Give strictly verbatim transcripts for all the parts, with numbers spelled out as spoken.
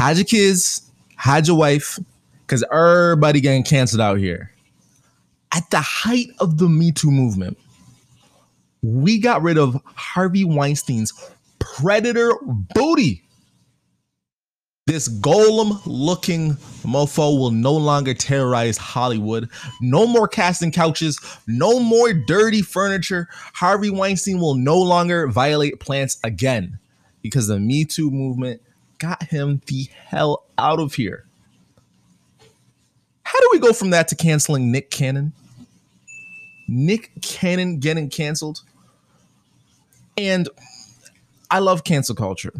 hide your kids, hide your wife, because everybody getting canceled out here. At the height of the Me Too movement, we got rid of Harvey Weinstein's predator booty. This golem-looking mofo will no longer terrorize Hollywood. No more casting couches. No more dirty furniture. Harvey Weinstein will no longer violate plants again because the Me Too movement got him the hell out of here. How do we go from that to canceling Nick Cannon? Nick Cannon getting canceled. And I love cancel culture.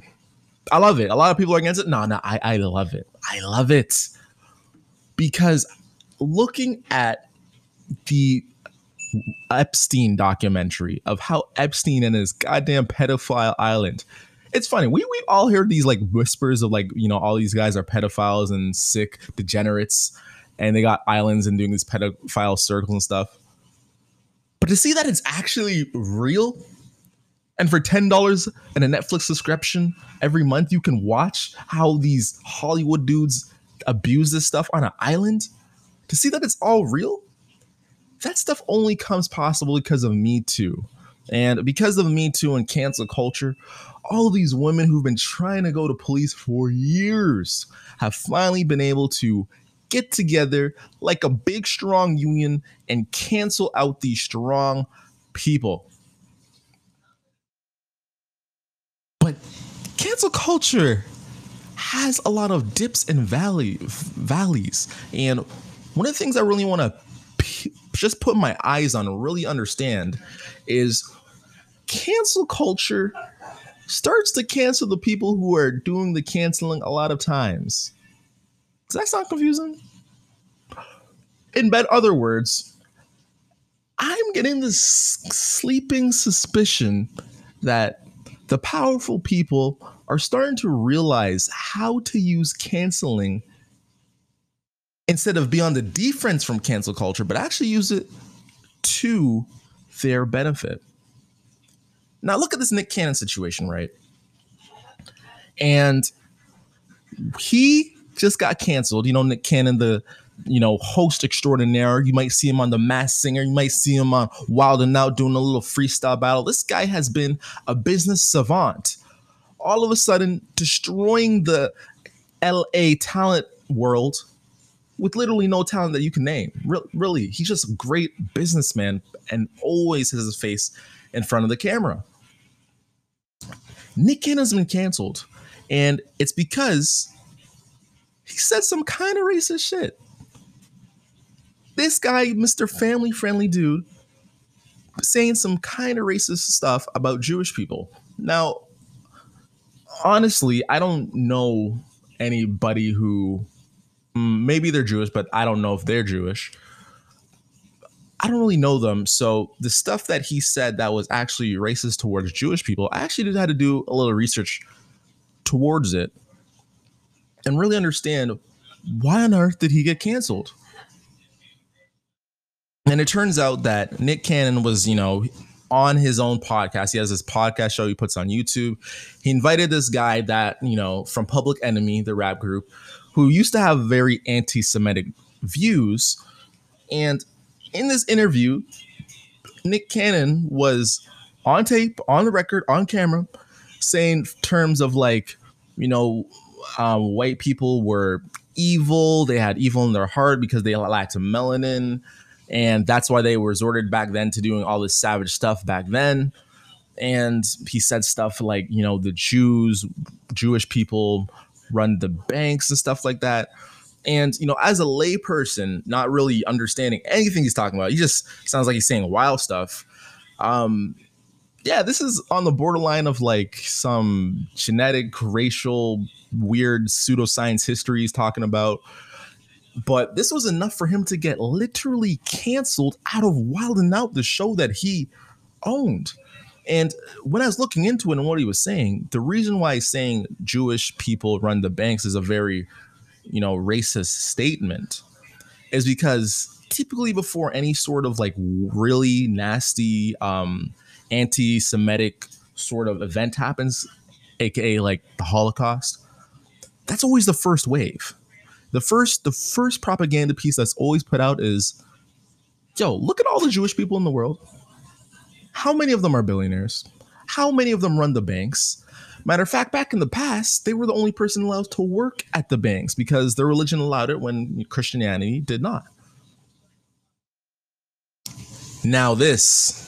I love it. A lot of people are against it. No, no, I, I love it. I love it. Because looking at the Epstein documentary of how Epstein and his goddamn pedophile island. It's funny. We we all hear these like whispers of like, you know, all these guys are pedophiles and sick degenerates and they got islands and doing these pedophile circles and stuff. But to see that it's actually real. And for ten dollars and a Netflix subscription every month, you can watch how these Hollywood dudes abuse this stuff on an island. To see that it's all real, that stuff only comes possible because of Me Too. And because of Me Too and cancel culture, all of these women who've been trying to go to police for years have finally been able to get together like a big, strong union and cancel out these strong people. But cancel culture has a lot of dips and valley, valleys. And one of the things I really want to p- just put my eyes on and really understand is cancel culture starts to cancel the people who are doing the canceling a lot of times. Does that sound confusing? In other words, I'm getting this sleeping suspicion that the powerful people are starting to realize how to use canceling instead of be on the defense from cancel culture, but actually use it to their benefit. Now, look at this Nick Cannon situation, right? And he just got canceled. You know, Nick Cannon, the, you know, host extraordinaire. You might see him on The Masked Singer. You might see him on Wild and Out doing a little freestyle battle. This guy has been a business savant. All of a sudden, destroying the L A talent world with literally no talent that you can name. Re- really, he's just a great businessman and always has his face in front of the camera. Nick Cannon's been canceled, and it's because he said some kind of racist shit. This guy, Mister Family Friendly Dude, saying some kind of racist stuff about Jewish people. Now, honestly, I don't know anybody who, maybe they're Jewish, but I don't know if they're Jewish. I don't really know them. So the stuff that he said that was actually racist towards Jewish people, I actually did have to do a little research towards it and really understand why on earth did he get canceled? And it turns out that Nick Cannon was, you know, on his own podcast. He has this podcast show he puts on YouTube. He invited this guy that, you know, from Public Enemy, the rap group, who used to have very anti-Semitic views. And in this interview, Nick Cannon was on tape, on the record, on camera, saying terms of like, you know, um, white people were evil. They had evil in their heart because they lacked melanin. And that's why they resorted back then to doing all this savage stuff back then. And he said stuff like, you know, the Jews, Jewish people run the banks and stuff like that. And, you know, as a lay person, not really understanding anything he's talking about, he just sounds like he's saying wild stuff. Um, yeah, this is on the borderline of like some genetic, racial, weird pseudoscience history he's talking about. But this was enough for him to get literally canceled out of Wild and Out, the show that he owned. And when I was looking into it and what he was saying, the reason why he's saying Jewish people run the banks is a very, you know, racist statement is because typically before any sort of like really nasty um, anti-Semitic sort of event happens, a k a like the Holocaust, that's always the first wave. The first the first propaganda piece that's always put out is, yo, look at all the Jewish people in the world. How many of them are billionaires? How many of them run the banks? Matter of fact, back in the past, they were the only person allowed to work at the banks because their religion allowed it when Christianity did not. Now this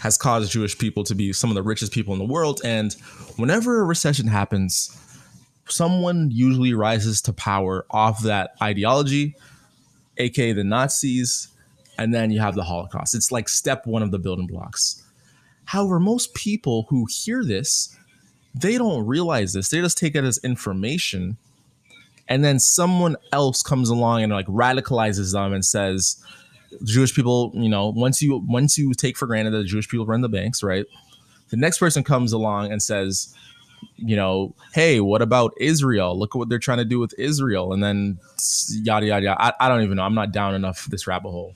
has caused Jewish people to be some of the richest people in the world. And whenever a recession happens, someone usually rises to power off that ideology, aka the Nazis, and then you have the Holocaust. It's like step one of the building blocks. However, most people who hear this, they don't realize this. They just take it as information, and then someone else comes along and like radicalizes them and says, Jewish people, you know, once you once you take for granted that Jewish people run the banks, right? The next person comes along and says, you know, hey, what about Israel? Look at what they're trying to do with Israel. And then yada, yada, yada. I, I don't even know. I'm not down enough for this rabbit hole.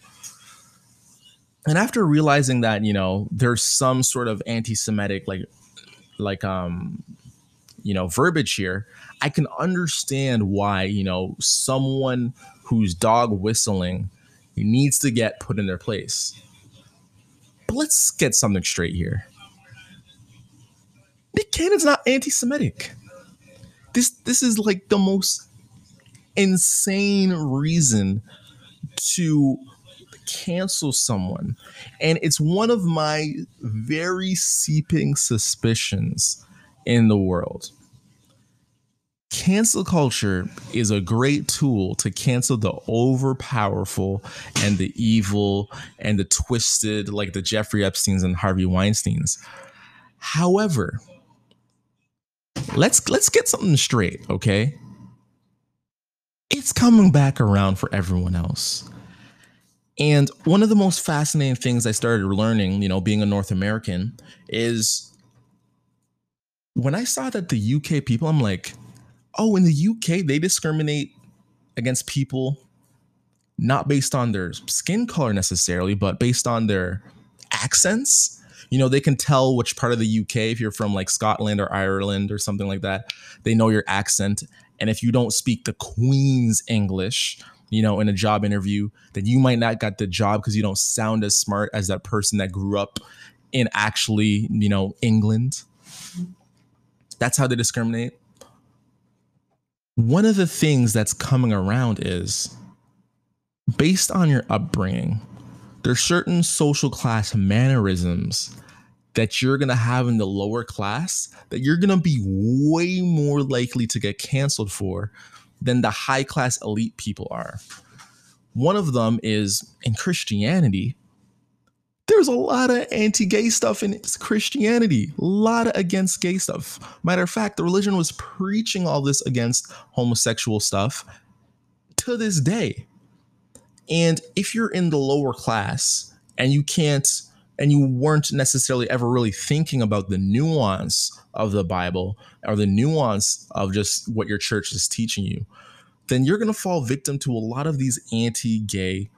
And after realizing that, you know, there's some sort of anti-Semitic, like, like, um, you know, verbiage here, I can understand why, you know, someone who's dog whistling needs to get put in their place. But let's get something straight here. Nick Cannon's not anti-Semitic. This this is like the most insane reason to cancel someone. And it's one of my very seeping suspicions in the world. Cancel culture is a great tool to cancel the overpowerful and the evil and the twisted, like the Jeffrey Epsteins and Harvey Weinsteins. However, Let's let's get something straight, okay? It's coming back around for everyone else. And one of the most fascinating things I started learning, you know, being a North American, is when I saw that the U K people, I'm like, oh, in the U K, they discriminate against people not based on their skin color necessarily, but based on their accents. You know, they can tell which part of the U K, if you're from like Scotland or Ireland or something like that, they know your accent. And if you don't speak the Queen's English, you know, in a job interview, then you might not get the job because you don't sound as smart as that person that grew up in actually, you know, England. That's how they discriminate. One of the things that's coming around is based on your upbringing. There's certain social class mannerisms that you're going to have in the lower class that you're going to be way more likely to get canceled for than the high class elite people are. One of them is in Christianity. There's a lot of anti-gay stuff in Christianity, a lot of against gay stuff. Matter of fact, the religion was preaching all this against homosexual stuff to this day. And if you're in the lower class and you can't, and you weren't necessarily ever really thinking about the nuance of the Bible or the nuance of just what your church is teaching you, then you're going to fall victim to a lot of these anti-gay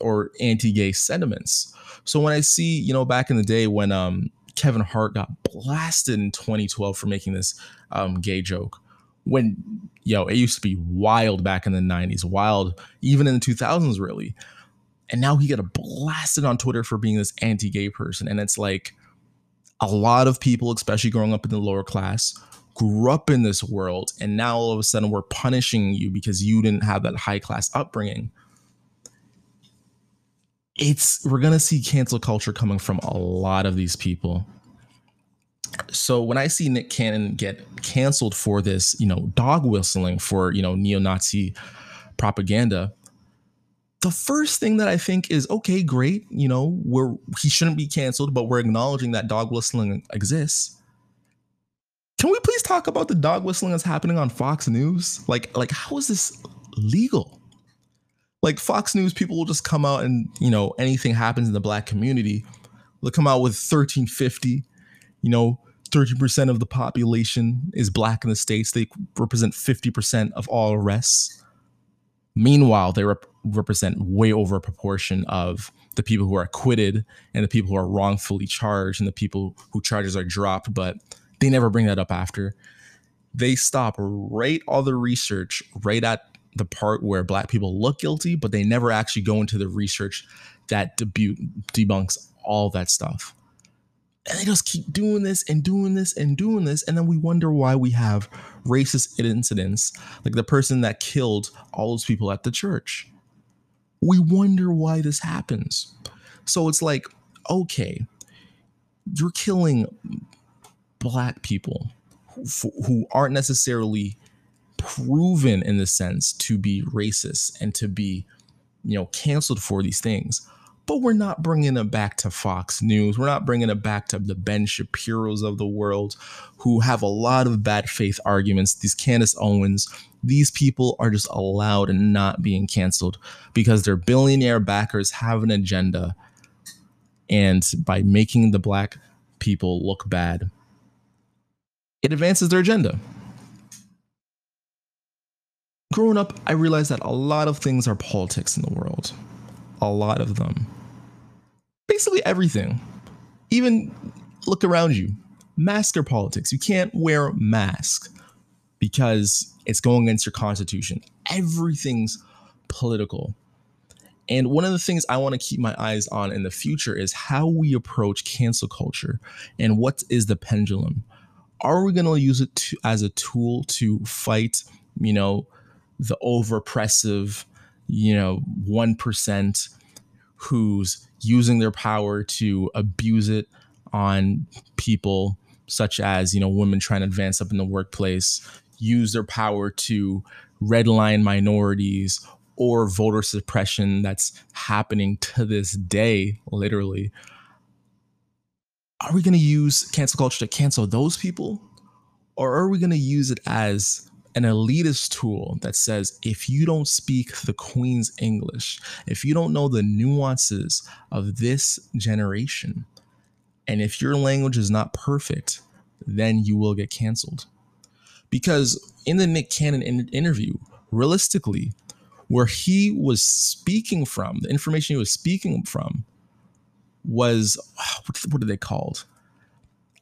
or anti-gay sentiments. So when I see, you know, back in the day when um, Kevin Hart got blasted in twenty twelve for making this um, gay joke, when, yo, it used to be wild back in the nineties, wild even in the two thousands, really. And now he got blasted on Twitter for being this anti-gay person. And it's like a lot of people, especially growing up in the lower class, grew up in this world. And now all of a sudden we're punishing you because you didn't have that high class upbringing. It's we're going to see cancel culture coming from a lot of these people. So when I see Nick Cannon get canceled for this, you know, dog whistling for, you know, neo-Nazi propaganda, the first thing that I think is, OK, great. You know, we're he shouldn't be canceled, but we're acknowledging that dog whistling exists. Can we please talk about the dog whistling that's happening on Fox News? Like, like, how is this legal? Like Fox News people will just come out and, you know, anything happens in the black community, they'll come out with thirteen fifty, you know, thirty percent of the population is black in the States. They represent fifty percent of all arrests. Meanwhile, they rep- represent way over a proportion of the people who are acquitted and the people who are wrongfully charged and the people who charges are dropped, but they never bring that up after. they stop right all the research right at the part where black people look guilty, but they never actually go into the research that debu- debunks all that stuff. And they just keep doing this and doing this and doing this. And then we wonder why we have racist incidents, like the person that killed all those people at the church. We wonder why this happens. So it's like, okay, you're killing black people who, who aren't necessarily proven in the sense to be racist and to be, you know, canceled for these things. But we're not bringing it back to Fox News. We're not bringing it back to the Ben Shapiros of the world who have a lot of bad faith arguments. These Candace Owens, these people are just allowed and not being canceled because their billionaire backers have an agenda. And by making the black people look bad, it advances their agenda. Growing up, I realized that a lot of things are politics in the world. A lot of them. Basically everything. Even look around you. Masks are politics. You can't wear masks because it's going against your constitution. Everything's political. And one of the things I want to keep my eyes on in the future is how we approach cancel culture and what is the pendulum. Are we going to use it to, as a tool to fight, you know, the over-oppressive, you know, one percent who's using their power to abuse it on people such as, you know, women trying to advance up in the workplace, use their power to redline minorities, or voter suppression that's happening to this day, literally. Are we going to use cancel culture to cancel those people? Or are we going to use it as an elitist tool that says, if you don't speak the Queen's English, if you don't know the nuances of this generation, and if your language is not perfect, then you will get canceled? Because in the Nick Cannon in- interview, realistically, where he was speaking from, the information he was speaking from was, what are they called?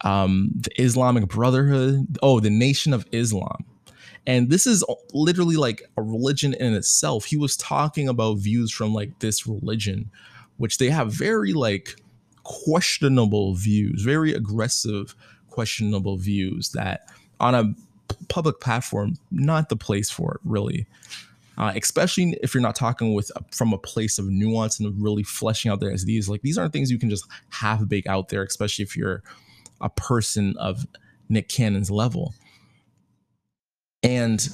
Um, the Islamic Brotherhood. Oh, the Nation of Islam. And this is literally like a religion in itself. He was talking about views from like this religion, which they have very like questionable views, very aggressive, questionable views that on a public platform, not the place for it, really. Uh, especially if you're not talking with from a place of nuance and really fleshing out their ideas. Like, these aren't things you can just half bake out there, especially if you're a person of Nick Cannon's level. And,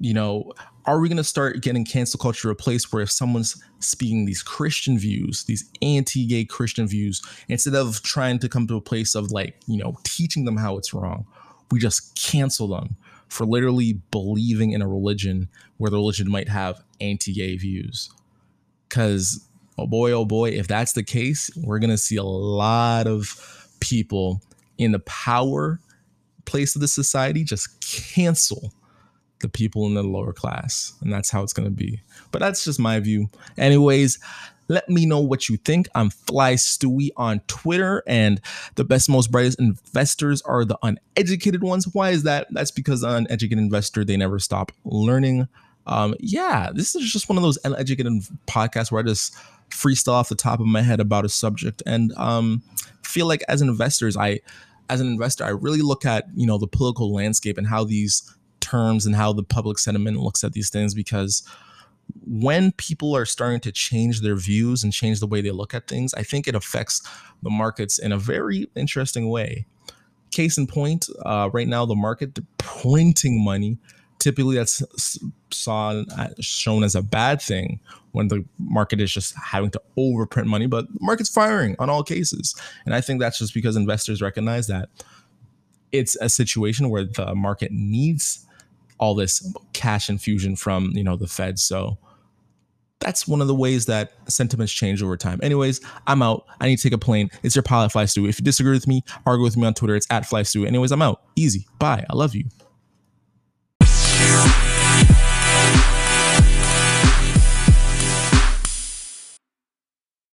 you know, are we going to start getting cancel culture a place where if someone's speaking these Christian views, these anti-gay Christian views, instead of trying to come to a place of like, you know, teaching them how it's wrong, we just cancel them for literally believing in a religion where the religion might have anti-gay views? Because, oh boy, oh boy, if that's the case, we're going to see a lot of people in the power place of the society just cancel the people in the lower class. And that's how it's going to be. But that's just my view. Anyways, let me know what you think. I'm Fly Stewie on Twitter, and the best, most brightest investors are the uneducated ones. Why is that? That's because an uneducated investor, they never stop learning. Um, yeah, this is just one of those uneducated podcasts where I just freestyle off the top of my head about a subject, and um, feel like as investors, I, as an investor, I really look at, you know, the political landscape and how these terms and how the public sentiment looks at these things, because when people are starting to change their views and change the way they look at things, I think it affects the markets in a very interesting way. Case in point, uh, right now, the market printing money, typically that's saw, shown as a bad thing when the market is just having to overprint money, but the market's firing on all cases. And I think that's just because investors recognize that it's a situation where the market needs all this cash infusion from, you know, the Fed. So that's one of the ways that sentiments change over time. Anyways, I'm out. I need to take a plane. It's your pilot, Fly Stewie. If you disagree with me, argue with me on Twitter. It's at Fly Stewie. Anyways, I'm out. Easy. Bye. I love you.